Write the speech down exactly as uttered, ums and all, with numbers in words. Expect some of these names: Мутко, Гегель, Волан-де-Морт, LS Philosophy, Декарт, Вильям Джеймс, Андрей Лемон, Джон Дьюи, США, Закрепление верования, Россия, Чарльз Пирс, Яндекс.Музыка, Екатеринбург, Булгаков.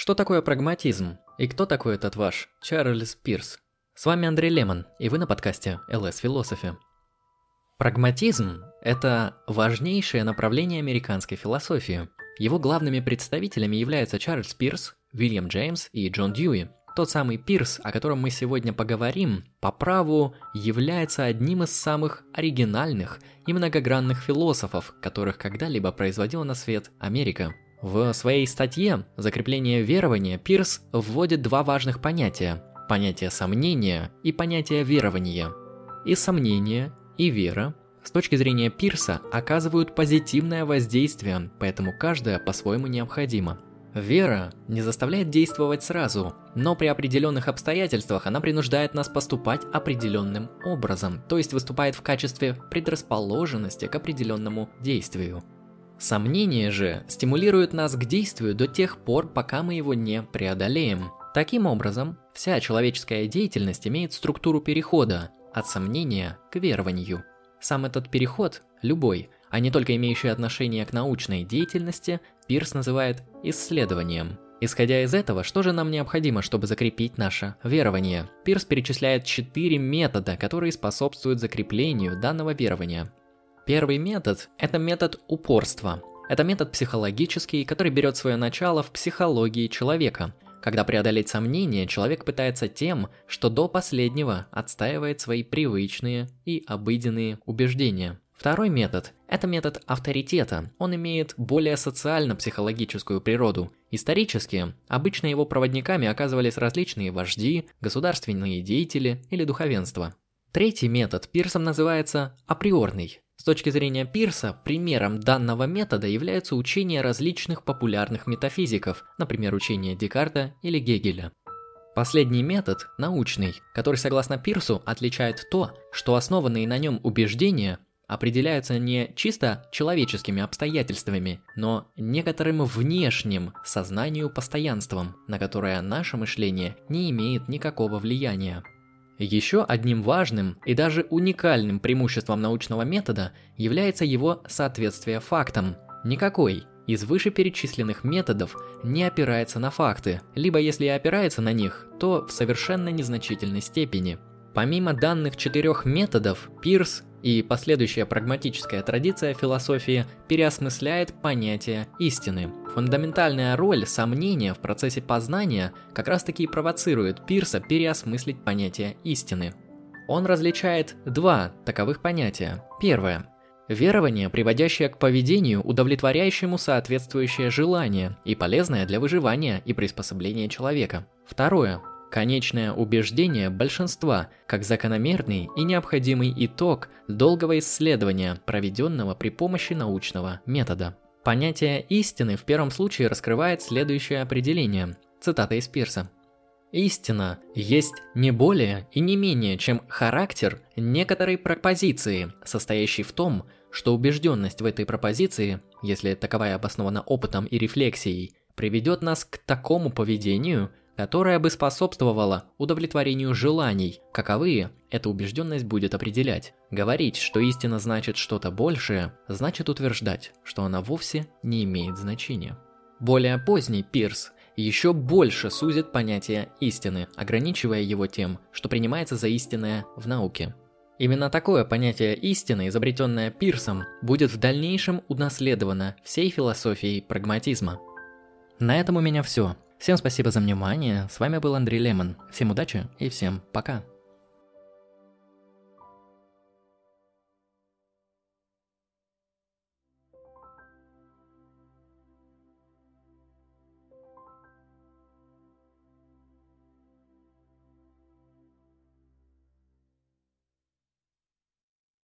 Что такое прагматизм? И кто такой этот ваш Чарльз Пирс? С вами Андрей Лемон, и вы на подкасте эл эс Philosophy. Прагматизм – это важнейшее направление американской философии. Его главными представителями являются Чарльз Пирс, Вильям Джеймс и Джон Дьюи. Тот самый Пирс, о котором мы сегодня поговорим, по праву является одним из самых оригинальных и многогранных философов, которых когда-либо производила на свет Америка. В своей статье «Закрепление верования» Пирс вводит два важных понятия – понятие сомнения и понятие верования. И сомнение, и вера с точки зрения Пирса оказывают позитивное воздействие, поэтому каждое по-своему необходимо. Вера не заставляет действовать сразу, но при определенных обстоятельствах она принуждает нас поступать определенным образом, то есть выступает в качестве предрасположенности к определенному действию. Сомнение же стимулирует нас к действию до тех пор, пока мы его не преодолеем. Таким образом, вся человеческая деятельность имеет структуру перехода от сомнения к верованию. Сам этот переход, любой, а не только имеющий отношение к научной деятельности, Пирс называет исследованием. Исходя из этого, что же нам необходимо, чтобы закрепить наше верование? Пирс перечисляет четыре метода, которые способствуют закреплению данного верования. Первый метод – это метод упорства. Это метод психологический, который берет свое начало в психологии человека. Когда преодолеть сомнения, человек пытается тем, что до последнего отстаивает свои привычные и обыденные убеждения. Второй метод – это метод авторитета. Он имеет более социально-психологическую природу. Исторически, обычно его проводниками оказывались различные вожди, государственные деятели или духовенство. Третий метод Пирсом называется априорный. С точки зрения Пирса, примером данного метода являются учения различных популярных метафизиков, например, учения Декарта или Гегеля. Последний метод – научный, который, согласно Пирсу, отличает то, что основанные на нем убеждения – определяются не чисто человеческими обстоятельствами, но некоторым внешним сознанию постоянством, на которое наше мышление не имеет никакого влияния. Еще одним важным и даже уникальным преимуществом научного метода является его соответствие фактам. Никакой из вышеперечисленных методов не опирается на факты, либо если и опирается на них, то в совершенно незначительной степени. Помимо данных четырех методов, Пирс и последующая прагматическая традиция философии переосмысляет понятие истины. Фундаментальная роль сомнения в процессе познания как раз-таки и провоцирует Пирса переосмыслить понятие истины. Он различает два таковых понятия. Первое. Верование, приводящее к поведению, удовлетворяющему соответствующее желание и полезное для выживания и приспособления человека. Второе. Конечное убеждение большинства как закономерный и необходимый итог долгого исследования, проведенного при помощи научного метода. Понятие истины в первом случае раскрывает следующее определение. Цитата из Пирса. Истина есть не более и не менее, чем характер некоторой пропозиции, состоящей в том, что убежденность в этой пропозиции, если таковая обоснована опытом и рефлексией, приведет нас к такому поведению, которая бы способствовала удовлетворению желаний, каковы эта убежденность будет определять. Говорить, что истина значит что-то большее, значит утверждать, что она вовсе не имеет значения. Более поздний Пирс еще больше сузит понятие истины, ограничивая его тем, что принимается за истинное в науке. Именно такое понятие истины, изобретенное Пирсом, будет в дальнейшем унаследовано всей философией прагматизма. На этом у меня все. Всем спасибо за внимание, с вами был Андрей Лемон, всем удачи и всем пока!